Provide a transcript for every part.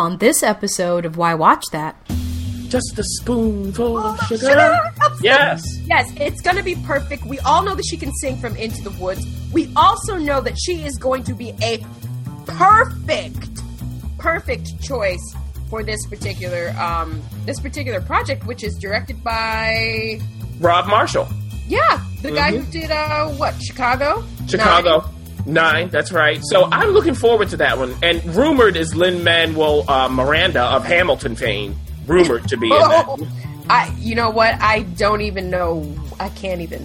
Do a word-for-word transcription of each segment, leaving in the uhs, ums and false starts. on this episode of Why Watch That. Just a spoonful oh, of sugar. sugar. Yes. Yes, it's going to be perfect. We all know that she can sing from Into the Woods. We also know that she is going to be a perfect, perfect choice for this particular um, this particular project, which is directed by... Rob Marshall. Yeah, the mm-hmm. guy who did, uh, what, Chicago? Chicago. Nine. Nine, that's right. So I'm looking forward to that one. And rumored is Lin-Manuel uh, Miranda of Hamilton fame. Rumored to be oh, in that. I, you know what? I don't even know. I can't even.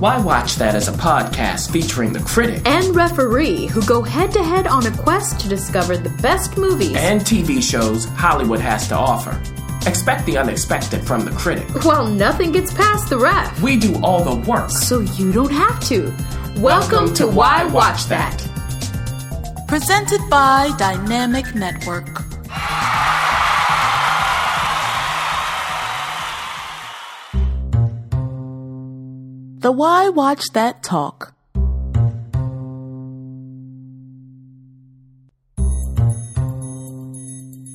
Why Watch That is a podcast featuring the critic and referee who go head-to-head on a quest to discover the best movies and T V shows Hollywood has to offer. Expect the unexpected from the critic. Well, nothing gets past the ref. We do all the work, so you don't have to. Welcome, Welcome to, to Why Watch, Watch That. That. Presented by Dynamic Network. The Why Watch That Talk.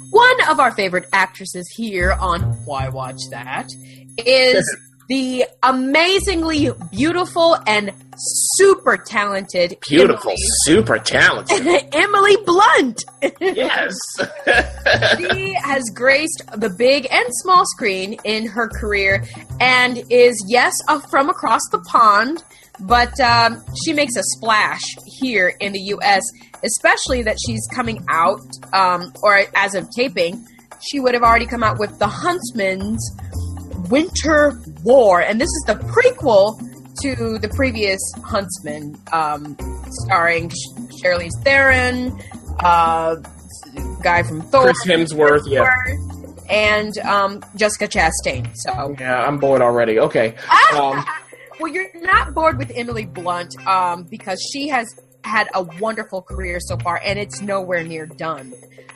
One of our favorite actresses here on Why Watch That is the amazingly beautiful and super talented Beautiful, Emily. super talented. Emily Blunt. Yes. She has graced the big and small screen in her career and is, yes, from across the pond, but um, she makes a splash here in the U S, especially that she's coming out, um, or as of taping, she would have already come out with The Huntsman's Winter War, and this is the prequel to the previous Huntsman, um, starring Charlize Theron, uh, guy from Thor, Chris Hemsworth, Hemsworth yeah, and um, Jessica Chastain. So yeah, I'm bored already. Okay. Um, well, you're not bored with Emily Blunt um, because she has had a wonderful career so far, and it's nowhere near done.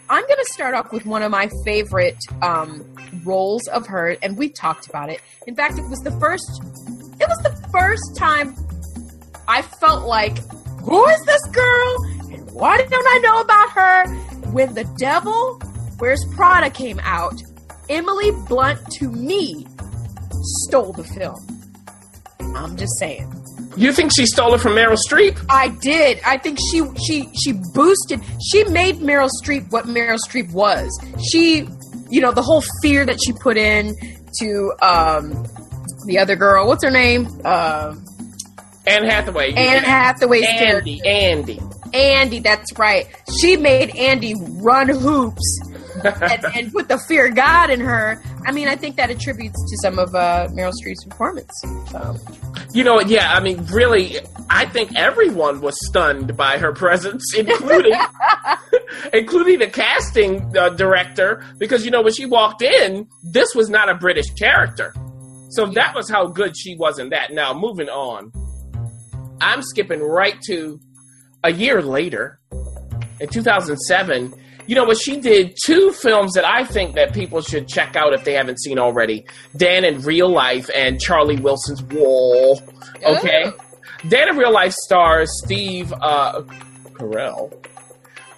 I'm going to start off with one of my favorite um, roles of her, and we talked about it. In fact, it was the first. It was the first time I felt like, who is this girl? And why don't I know about her? When The Devil Wears Prada came out, Emily Blunt, to me, stole the film. I'm just saying. You think she stole it from Meryl Streep? I did. I think she she she boosted. She made Meryl Streep what Meryl Streep was. She, you know, the whole fear that she put in to um, the other girl. What's her name? Uh, Anne Hathaway. Anne Hathaway's Andy. Character. Andy. Andy. That's right. She made Andy run hoops and, and put the fear of God in her. I mean, I think that attributes to some of uh, Meryl Streep's performance. So. You know, yeah, I mean, really, I think everyone was stunned by her presence, including including the casting uh, director, because, you know, when she walked in, this was not a British character. So yeah. That was how good she was in that. Now, moving on, I'm skipping right to a year later, in two thousand seven, you know what? She did two films that I think that people should check out if they haven't seen already. Dan in Real Life and Charlie Wilson's War. Okay? Ooh. Dan in Real Life stars Steve uh, Carell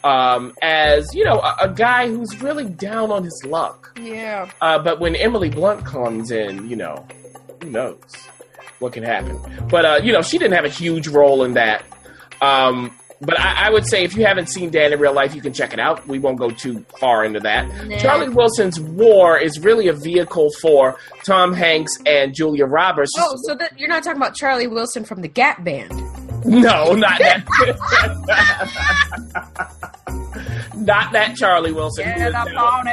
um, as, you know, a, a guy who's really down on his luck. Yeah. Uh, but when Emily Blunt comes in, you know, who knows what can happen. But, uh, you know, she didn't have a huge role in that. Um But I, I would say if you haven't seen Dan in Real Life, you can check it out. We won't go too far into that. No. Charlie Wilson's War is really a vehicle for Tom Hanks and Julia Roberts. Oh, so that, you're not talking about Charlie Wilson from the Gap Band. No, not that. Not that Charlie Wilson. Get up on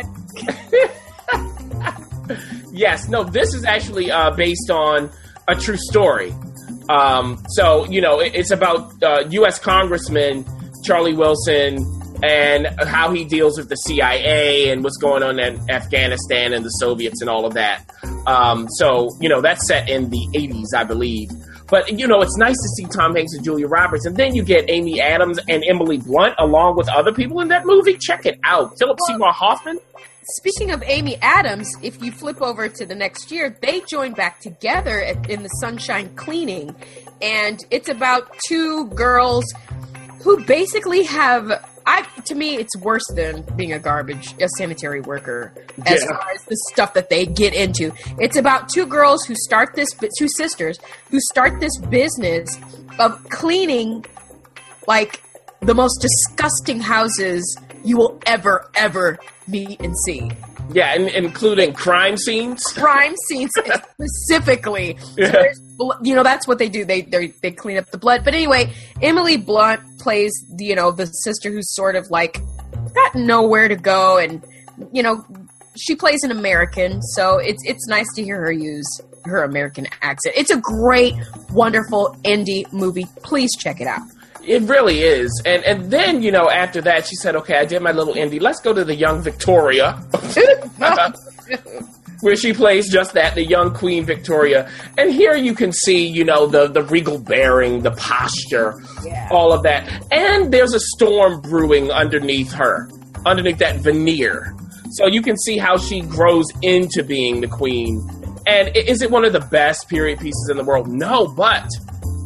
it. Yes, no, this is actually uh, based on a true story. Um, so, you know, it, it's about uh, U S Congressman Charlie Wilson and how he deals with the C I A and what's going on in Afghanistan and the Soviets and all of that. Um, so, you know, that's set in the eighties, I believe. But, you know, it's nice to see Tom Hanks and Julia Roberts. And then you get Amy Adams and Emily Blunt along with other people in that movie. Check it out. Philip Seymour Hoffman. Speaking of Amy Adams, if you flip over to the next year, they join back together at, in the Sunshine Cleaning. And it's about two girls who basically have... I, to me, it's worse than being a garbage, a sanitary worker, as yeah. far as the stuff that they get into. It's about two girls who start this, two sisters, who start this business of cleaning, like, the most disgusting houses you will ever, ever meet and see. Yeah, and including crime scenes. Crime scenes, specifically. Yeah. So you know, that's what they do. They they they clean up the blood. But anyway, Emily Blunt plays, you know, the sister who's sort of like got nowhere to go. And, you know, she plays an American. So it's it's nice to hear her use her American accent. It's a great, wonderful indie movie. Please check it out. It really is. And and then, you know, after that, she said, okay, I did my little indie. Let's go to the young Victoria. Where she plays just that, the young Queen Victoria. And here you can see, you know, the, the regal bearing, the posture, yeah. all of that. And there's a storm brewing underneath her, underneath that veneer. So you can see how she grows into being the queen. And is it one of the best period pieces in the world? No, but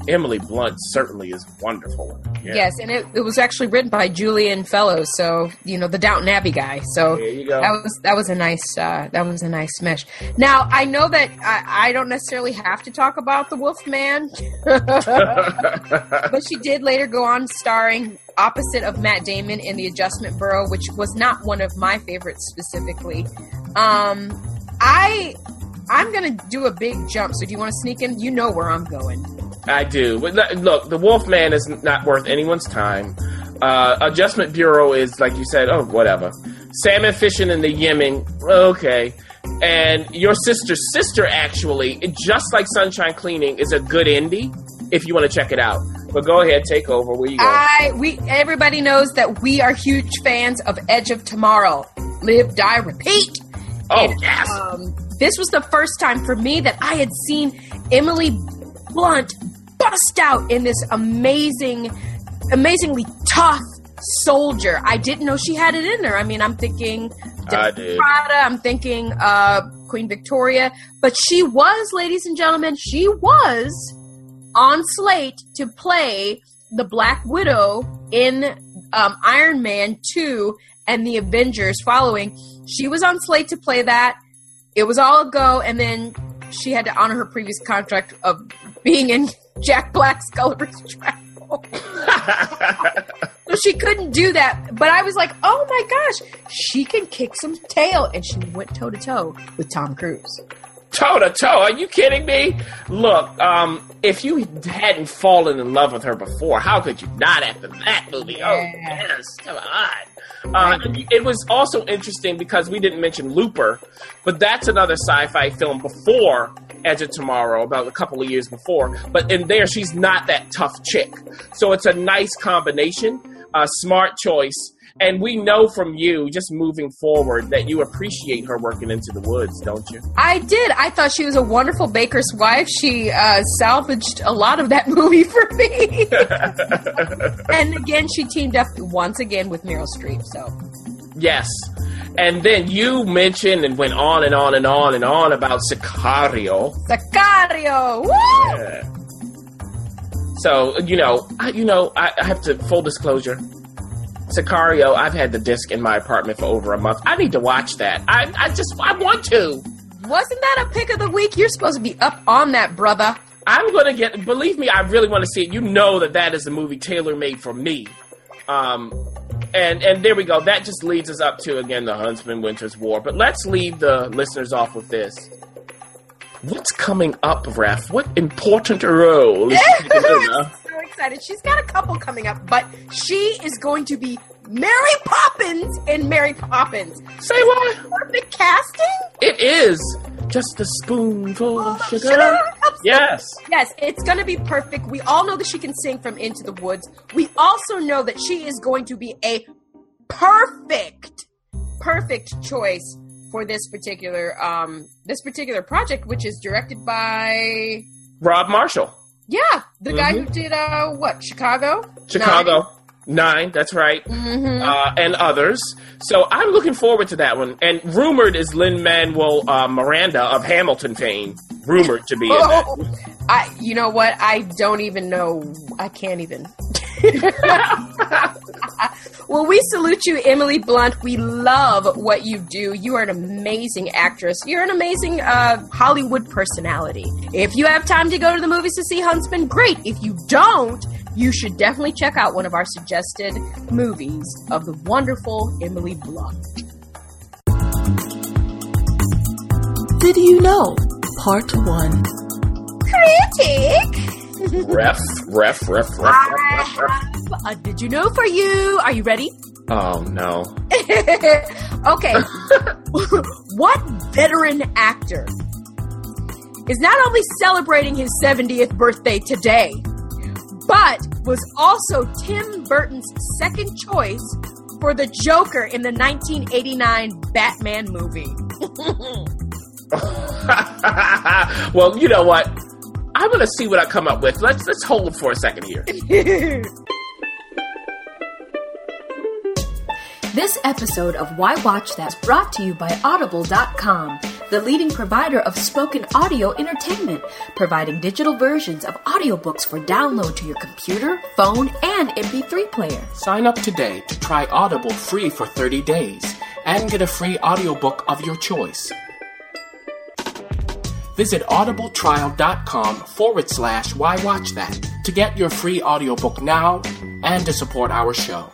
Emily Blunt certainly is wonderful. Yeah. Yes, and it, it was actually written by Julian Fellows, so you know the Downton Abbey guy. So there you go. that was that was a nice uh, that was a nice mesh. Now I know that I, I don't necessarily have to talk about the Wolf Man, but she did later go on starring opposite of Matt Damon in The Adjustment Bureau, which was not one of my favorites specifically. Um, I I'm gonna do a big jump. So do you want to sneak in? You know where I'm going. I do. Look, The Wolf Man is not worth anyone's time. Uh, Adjustment Bureau is, like you said, oh, whatever. Salmon fishing in the Yemen, okay. And your sister's sister, actually, just like Sunshine Cleaning, is a good indie if you want to check it out. But go ahead, take over. Where you going? I, we, everybody knows that we are huge fans of Edge of Tomorrow. Live, die, repeat. Oh, and, yes. Um, this was the first time for me that I had seen Emily Blunt bust out in this amazing, amazingly tough soldier. I didn't know she had it in her. I mean, I'm thinking Prada, I'm thinking uh, Queen Victoria. But she was, ladies and gentlemen, she was on slate to play the Black Widow in um, Iron Man two and the Avengers following. She was on slate to play that. It was all a go, and then she had to honor her previous contract of being in Jack Black's Gulliver's Travel. So she couldn't do that. But I was like, oh my gosh, she can kick some tail. And she went toe-to-toe with Tom Cruise. Toe-to-toe? Are you kidding me? Look, um, if you hadn't fallen in love with her before, how could you not after that movie? Yeah. Oh, yes, come on. Uh, right. It was also interesting because we didn't mention Looper, but that's another sci-fi film before Edge of Tomorrow, about a couple of years before. But in there, she's not that tough chick. So it's a nice combination, a smart choice. And we know from you, just moving forward, that you appreciate her working Into the Woods, don't you? I did. I thought she was a wonderful baker's wife. She uh, salvaged a lot of that movie for me. And again, she teamed up once again with Meryl Streep, so... Yes. And then you mentioned and went on and on and on and on about Sicario. Sicario! Woo! Yeah. So, you know, I, you know, I, I have to, full disclosure, Sicario, I've had the disc in my apartment for over a month. I need to watch that. I, I just, I want to. Wasn't that a pick of the week? You're supposed to be up on that, brother. I'm going to get, believe me, I really want to see it. You know that that is a movie tailor-made for me. Um... And and there we go. That just leads us up to, again, The Huntsman's Winter War. But let's leave the listeners off with this. What's coming up, Ref? What important role is she doing? I'm so excited. She's got a couple coming up, but she is going to be Mary Poppins in Mary Poppins. Say is what? Perfect casting? It is. Just a spoonful oh, of sugar. sugar. Yes. Yes, it's going to be perfect. We all know that she can sing from Into the Woods. We also know that she is going to be a perfect, perfect choice for this particular um, this particular project, which is directed by... Rob Marshall. Yeah, the mm-hmm. guy who did, uh, what, Chicago? Chicago. No, Nine, that's right, mm-hmm. uh, and others. So I'm looking forward to that one. And rumored is Lin-Manuel uh, Miranda of Hamilton fame, rumored to be in oh, that. I, you know what? I don't even know. I can't even. Well, we salute you, Emily Blunt. We love what you do. You are an amazing actress. You're an amazing uh, Hollywood personality. If you have time to go to the movies to see Huntsman, great. If you don't, you should definitely check out one of our suggested movies of the wonderful Emily Blunt. Did you know? Part one. Critic! Ref, ref, ref, ref, ref, ref, ref. Uh, did you know for you? Are you ready? Oh, no. Okay. What veteran actor is not only celebrating his seventieth birthday today, but was also Tim Burton's second choice for the Joker in the nineteen eighty-nine Batman movie? Well, you know what? I'm going to see what I come up with. Let's let's hold for a second here. This episode of Why Watch That is brought to you by Audible dot com, the leading provider of spoken audio entertainment, providing digital versions of audiobooks for download to your computer, phone, and M P three player. Sign up today to try Audible free for thirty days and get a free audiobook of your choice. Visit audibletrial.com forward slash why watch that to get your free audiobook now and to support our show.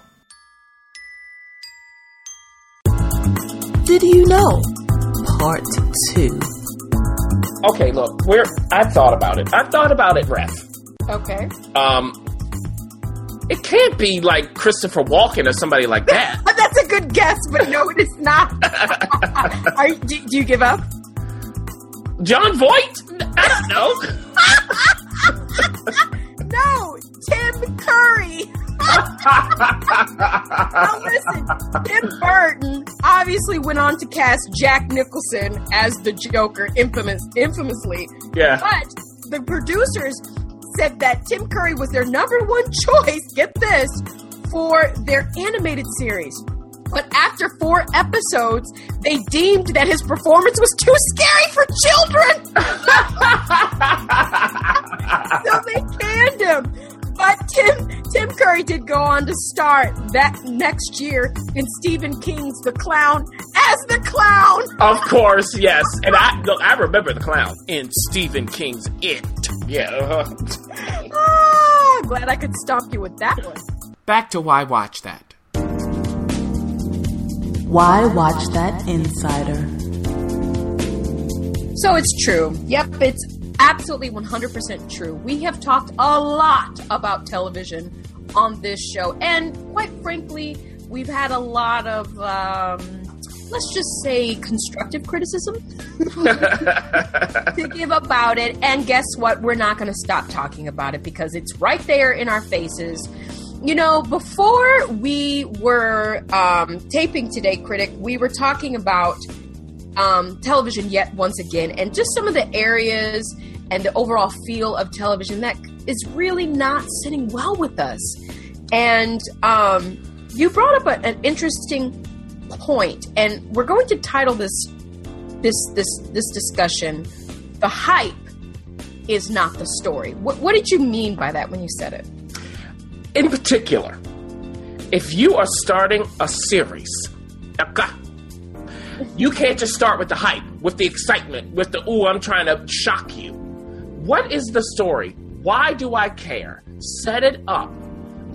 Did you know? Part two. Okay, look, we're I've thought about it. I've thought about it, Ref. Okay. Um, it can't be like Christopher Walken or somebody like that. That's a good guess, but no, it is not. Are, do, do you give up? John Voight? I don't know. No, Tim Curry. Now listen, Tim Burton obviously went on to cast Jack Nicholson as the Joker, infamous, infamously. Yeah. But the producers said that Tim Curry was their number one choice, get this, for their animated series. But after four episodes, they deemed that his performance was too scary for children. So they canned him. But Tim Tim Curry did go on to star that next year in Stephen King's The Clown as the clown. Of course, yes. And I look, I remember the clown in Stephen King's It. Yeah. Uh-huh. Oh, I'm glad I could stomp you with that one. Back to Why Watch That. Why Watch That Insider? So it's true. Yep, it's absolutely one hundred percent true. We have talked a lot about television on this show. And quite frankly, we've had a lot of, um, let's just say, constructive criticism to give about it. And guess what? We're not going to stop talking about it because it's right there in our faces. You know, before we were um, taping today, Critic, we were talking about um, television yet once again and just some of the areas and the overall feel of television that is really not sitting well with us. And um, you brought up a, an interesting point, and we're going to title this this this this discussion, "The Hype is Not the Story." What, what did you mean by that when you said it? In particular, if you are starting a series, you can't just start with the hype, with the excitement, with the, ooh, I'm trying to shock you. What is the story? Why do I care? Set it up.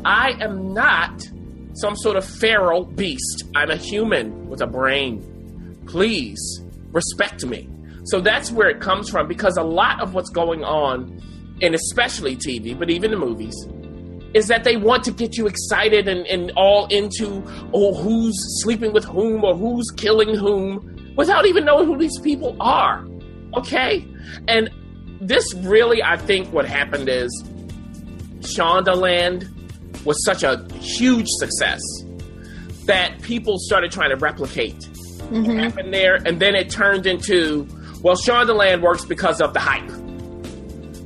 I am not some sort of feral beast. I'm a human with a brain. Please respect me. So that's where it comes from, because a lot of what's going on, and especially T V, but even the movies, is that they want to get you excited and, and all into, oh, who's sleeping with whom or who's killing whom without even knowing who these people are, okay? And this really, I think what happened is Shondaland was such a huge success that people started trying to replicate mm-hmm. what happened there, and then it turned into, well, Shondaland works because of the hype.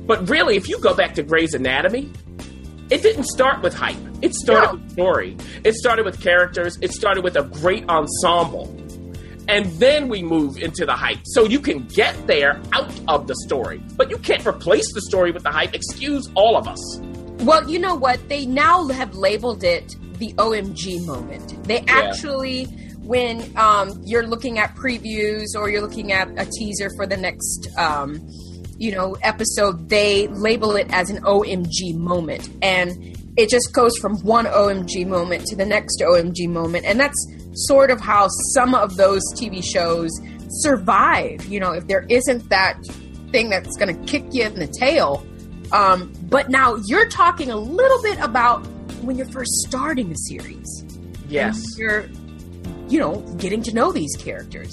But really, if you go back to Grey's Anatomy, it didn't start with hype. It started no. with story. It started with characters. It started with a great ensemble. And then we move into the hype. So you can get there out of the story. But you can't replace the story with the hype. Excuse all of us. Well, you know what? They now have labeled it the O M G moment. They actually, yeah. when um, you're looking at previews or you're looking at a teaser for the next um, you know, episode, they label it as an O M G moment. And it just goes from one O M G moment to the next O M G moment. And that's sort of how some of those T V shows survive. You know, if there isn't that thing that's going to kick you in the tail. Um, but now you're talking a little bit about when you're first starting a series. Yes. And you're, you know, getting to know these characters.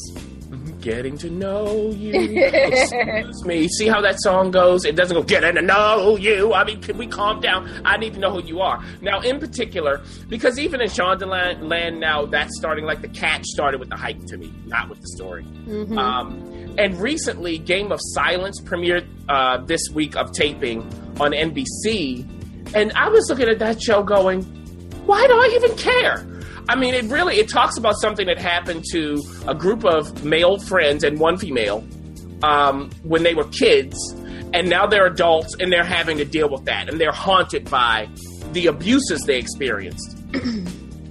Getting to know you. Excuse me. See how that song goes? It doesn't go, getting to know you. I mean, can we calm down? I need to know who you are. Now, in particular, because even in Shondaland now, that's starting, like, the catch started with the hype to me, not with the story. Mm-hmm. Um, and recently, Game of Silence premiered uh, this week of taping on N B C. And I was looking at that show going, why do I even care? I mean, it really, it talks about something that happened to a group of male friends and one female um, when they were kids, and now they're adults, and they're having to deal with that, and they're haunted by the abuses they experienced.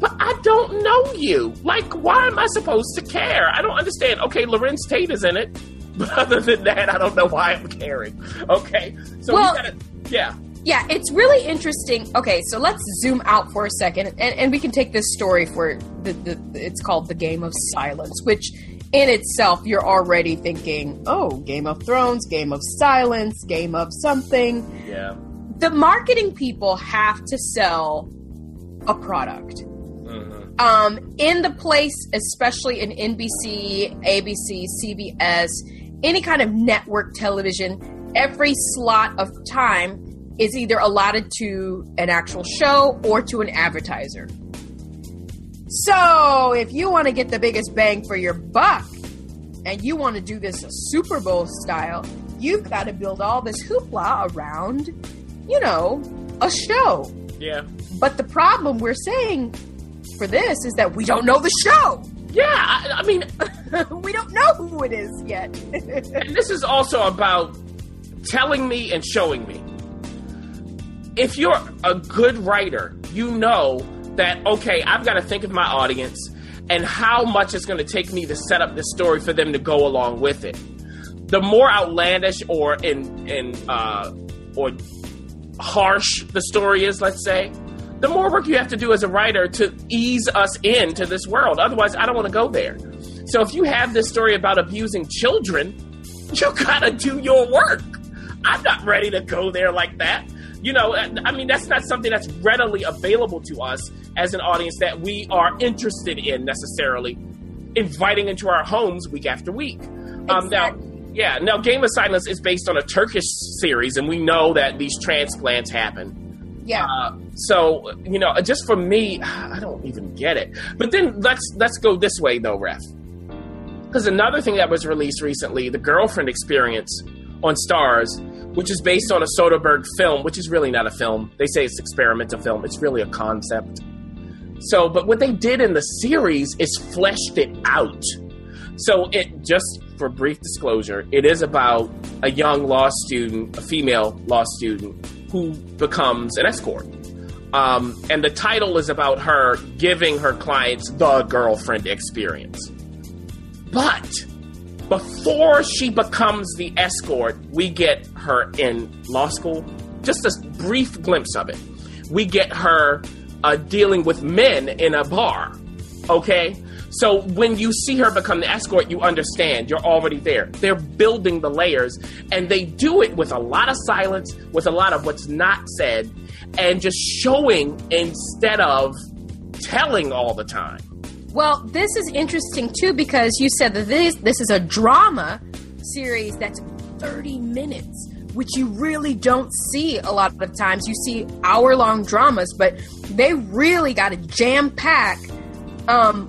But I don't know you. Like, why am I supposed to care? I don't understand. Okay, Lorenz Tate is in it, but other than that, I don't know why I'm caring. Okay, so well, we gotta, yeah. Yeah, it's really interesting. Okay, so let's zoom out for a second, and, and we can take this story for the, the. It's called The Game of Silence, which in itself, you're already thinking, oh, Game of Thrones, Game of Silence, Game of something. Yeah. The marketing people have to sell a product. Mm-hmm. Um, in the place, especially in N B C, A B C, C B S, any kind of network television, every slot of time is either allotted to an actual show or to an advertiser. So if you want to get the biggest bang for your buck and you want to do this Super Bowl style, you've got to build all this hoopla around, you know, a show. Yeah. But the problem we're saying for this is that we don't know the show. Yeah, I, I mean, we don't know who it is yet. And this is also about telling me and showing me. If you're a good writer, you know that, okay, I've got to think of my audience and how much it's going to take me to set up this story for them to go along with it. The more outlandish or in, in, uh, or harsh the story is, let's say, the more work you have to do as a writer to ease us into this world. Otherwise, I don't want to go there. So if you have this story about abusing children, you got to do your work. I'm not ready to go there like that. You know, I mean, that's not something that's readily available to us as an audience that we are interested in necessarily inviting into our homes week after week. Exactly. Um, now, yeah, now Game of Silence is based on a Turkish series, and we know that these transplants happen. Yeah. Uh, so, you know, just for me, I don't even get it. But then let's let's go this way, though, Ref. Because another thing that was released recently, The Girlfriend Experience on Starz, which is based on a Soderbergh film, which is really not a film. They say it's experimental film. It's really a concept. So, but what they did in the series is fleshed it out. So it, just for brief disclosure, it is about a young law student, a female law student, who becomes an escort. Um, and the title is about her giving her clients the girlfriend experience. But before she becomes the escort, we get her in law school. Just a brief glimpse of it. We get her uh, dealing with men in a bar, okay? So when you see her become the escort, you understand. You're already there. They're building the layers, and they do it with a lot of silence, with a lot of what's not said, and just showing instead of telling all the time. Well, this is interesting, too, because you said that this, this is a drama series that's thirty minutes, which you really don't see a lot of times. You see hour-long dramas, but they really got to jam-pack. Um,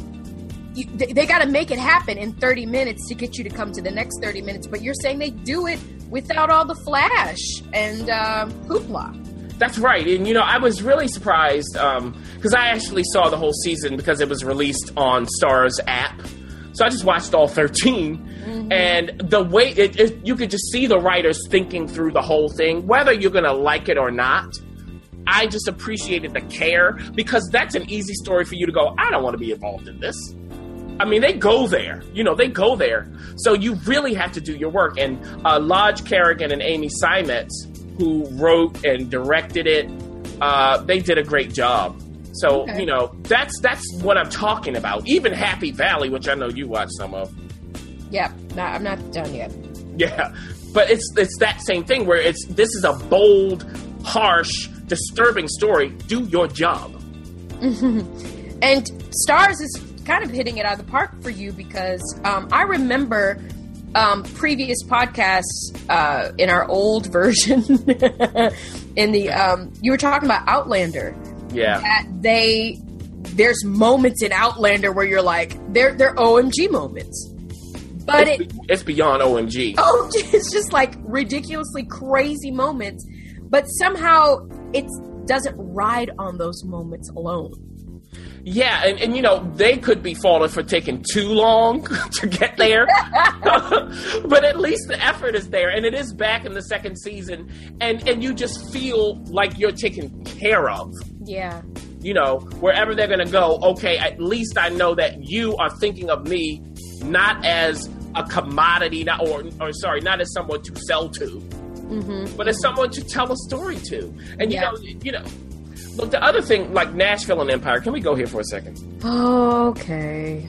you, they they got to make it happen in thirty minutes to get you to come to the next thirty minutes. But you're saying they do it without all the flash and uh, hoopla. That's right. And, you know, I was really surprised um, because I actually saw the whole season because it was released on Starz app. So I just watched all thirteen. Mm-hmm. And the way it, it, you could just see the writers thinking through the whole thing, whether you're going to like it or not. I just appreciated the care, because that's an easy story for you to go, I don't want to be involved in this. I mean, they go there. You know, they go there. So you really have to do your work. And uh, Lodge Kerrigan and Amy Simons, who wrote and directed it, uh, they did a great job. So, okay. you know, that's that's what I'm talking about. Even Happy Valley, which I know you watch some of. Yeah, no, I'm not done yet. Yeah, but it's it's that same thing where it's this is a bold, harsh, disturbing story. Do your job. And Starz is kind of hitting it out of the park for you, because um, I remember um, previous podcasts uh, in our old version in the um, you were talking about Outlander. Yeah, that they there's moments in Outlander where you're like they're they're O M G moments, but it's, it, it's beyond O M G. Oh, it's just like ridiculously crazy moments, but somehow it doesn't ride on those moments alone. Yeah, and, and, you know, they could be faulted for taking too long to get there. But at least the effort is there, and it is back in the second season, and, and you just feel like you're taken care of. Yeah. You know, wherever they're going to go, okay, at least I know that you are thinking of me not as a commodity, not, or, or sorry, not as someone to sell to, mm-hmm. but as someone to tell a story to. And, you yeah. know, you know. Look, the other thing, like Nashville and Empire, can we go here for a second? Okay.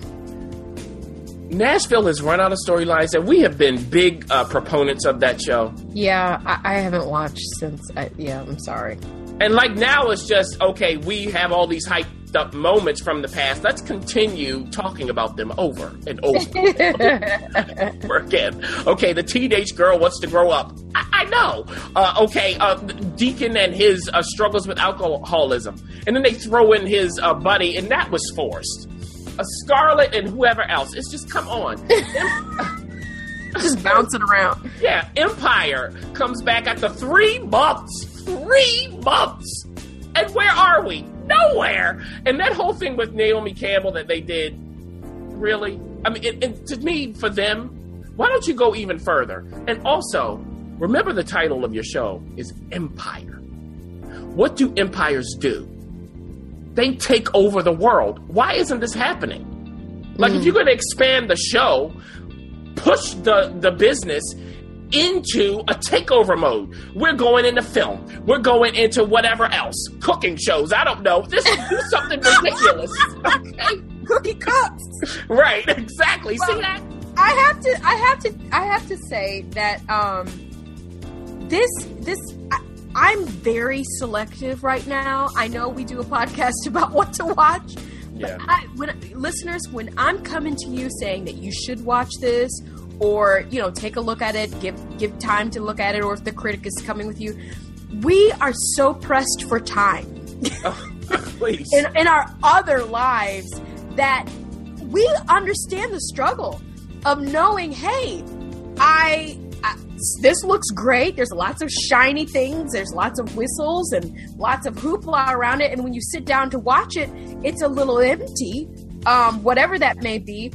Nashville has run out of storylines, and we have been big uh, proponents of that show. Yeah, I, I haven't watched since, I, yeah, I'm sorry. And like now it's just, okay, we have all these hyped up moments from the past. Let's continue talking about them over and over and over again. Okay, the teenage girl wants to grow up. I, I know. Uh, okay, uh, Deacon and his uh, struggles with alcoholism. And then they throw in his uh, buddy, and that was forced. Uh, Scarlet and whoever else. It's just, come on. Just bouncing around. Yeah, Empire comes back after three months. Three months! And where are we? Nowhere! And that whole thing with Naomi Campbell that they did, really? I mean, it, it, to me, for them, why don't you go even further? And also, remember the title of your show is Empire. What do empires do? They take over the world. Why isn't this happening? Like, mm. if you're going to expand the show, push the, the business into a takeover mode. We're going into film. We're going into whatever else. Cooking shows. I don't know. This is something ridiculous. Okay. Cookie cups. Right. Exactly. Well, see that? I have to. I have to. I have to say that um, this. This. I, I'm very selective right now. I know we do a podcast about what to watch, but yeah. I, when listeners, when I'm coming to you saying that you should watch this, or, you know, take a look at it, give give time to look at it, or if the critic is coming with you. We are so pressed for time oh, please. in, in our other lives that we understand the struggle of knowing, hey, I, I this looks great. There's lots of shiny things. There's lots of whistles and lots of hoopla around it. And when you sit down to watch it, it's a little empty, um, whatever that may be.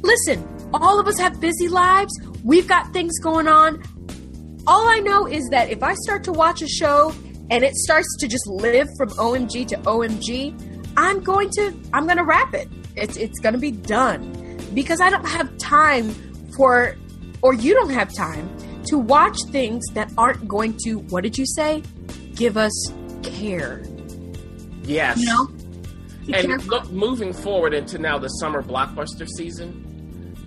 Listen. All of us have busy lives. We've got things going on. All I know is that if I start to watch a show and it starts to just live from O M G to O M G, I'm going to I'm going to wrap it. It's it's going to be done, because I don't have time for, or you don't have time to watch things that aren't going to, what did you say? Give us care. Yes. You know? And look, moving forward into now the summer blockbuster season.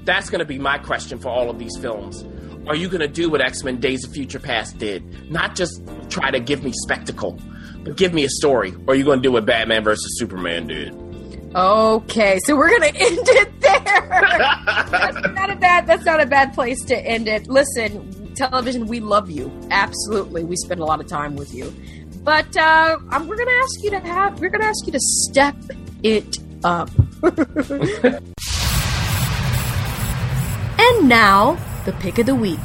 That's going to be my question for all of these films. Are you going to do what X-Men Days of Future Past did? Not just try to give me spectacle, but give me a story. Or are you going to do what Batman versus Superman did? Okay, so we're going to end it there. That's not a bad, that's not a bad place to end it. Listen, television, we love you. Absolutely. We spend a lot of time with you. But uh, I'm, we're going to ask you to have, we're going to ask you to step it up. And now, the pick of the week.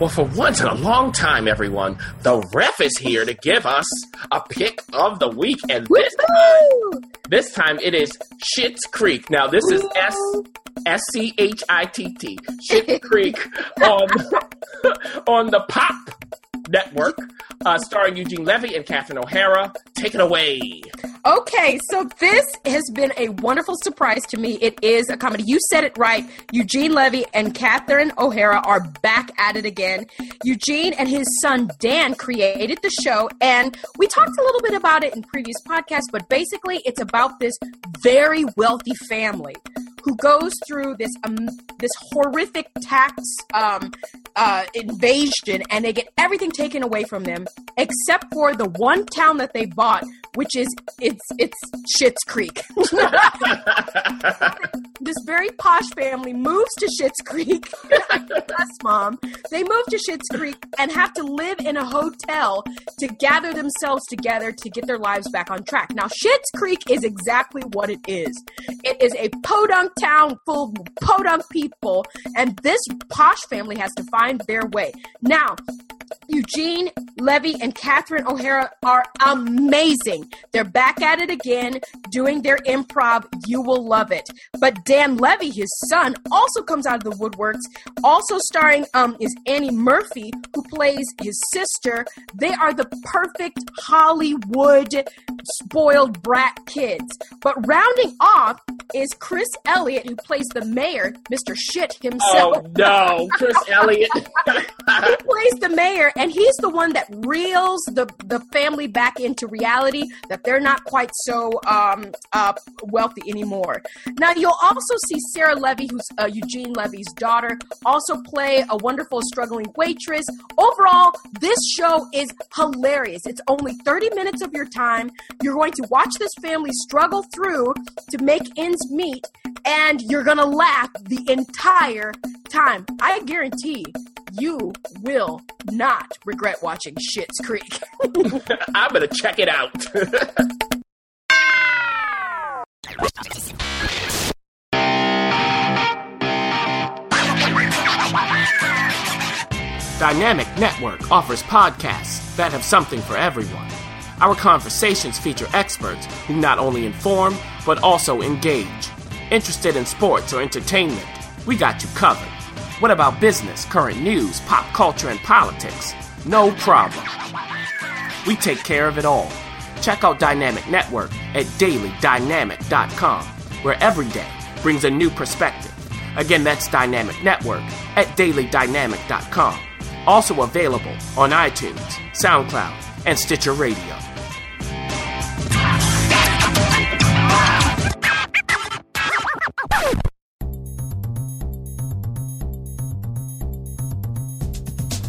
Well, for once in a long time, everyone, the ref is here to give us a pick of the week. And this time, this time it is Schitt's Creek. Now, this is S S C H I T T. Schitt's Creek on, on the Pop Network, uh, starring Eugene Levy and Catherine O'Hara. Take it away. Okay, so this has been a wonderful surprise to me. It is a comedy. You said it right. Eugene Levy and Catherine O'Hara are back at it again. Eugene and his son Dan created the show, and we talked a little bit about it in previous podcasts, but basically it's about this very wealthy family who goes through this um, this horrific tax um, uh, invasion, and they get everything taken away from them except for the one town that they bought, which is it's it's Schitt's Creek. This very posh family moves to Schitt's Creek. Bless Mom. They move to Schitt's Creek and have to live in a hotel to gather themselves together to get their lives back on track. Now, Schitt's Creek is exactly what it is. It is a podunk town full of podunk people, and this posh family has to find their way. Now, Eugene Levy and Catherine O'Hara are amazing. They're back at it again, doing their improv. You will love it. But Dan Levy, his son, also comes out of the woodworks. Also starring um, is Annie Murphy, who plays his sister. They are the perfect Hollywood spoiled brat kids. But rounding off is Chris Elliott, who plays the mayor, Mister Shit himself. Oh, no. Chris Elliott. He plays the mayor, and he's the one that reels the, the family back into reality, that they're not quite so um, uh, wealthy anymore. Now, you'll also see Sarah Levy, who's uh, Eugene Levy's daughter, also play a wonderful struggling waitress. Overall, this show is hilarious. It's only thirty minutes of your time. You're going to watch this family struggle through to make ends meet, and you're going to laugh the entire time. I guarantee you will not regret watching Schitt's Creek. I'm going to check it out. Dynamic Network offers podcasts that have something for everyone. Our conversations feature experts who not only inform, but also engage. Interested in sports or entertainment? We got you covered. What about business, current news, pop culture, and politics? No problem. We take care of it all. Check out Dynamic Network at daily dynamic dot com, where every day brings a new perspective. Again, that's Dynamic Network at daily dynamic dot com. Also available on iTunes, SoundCloud, and Stitcher Radio.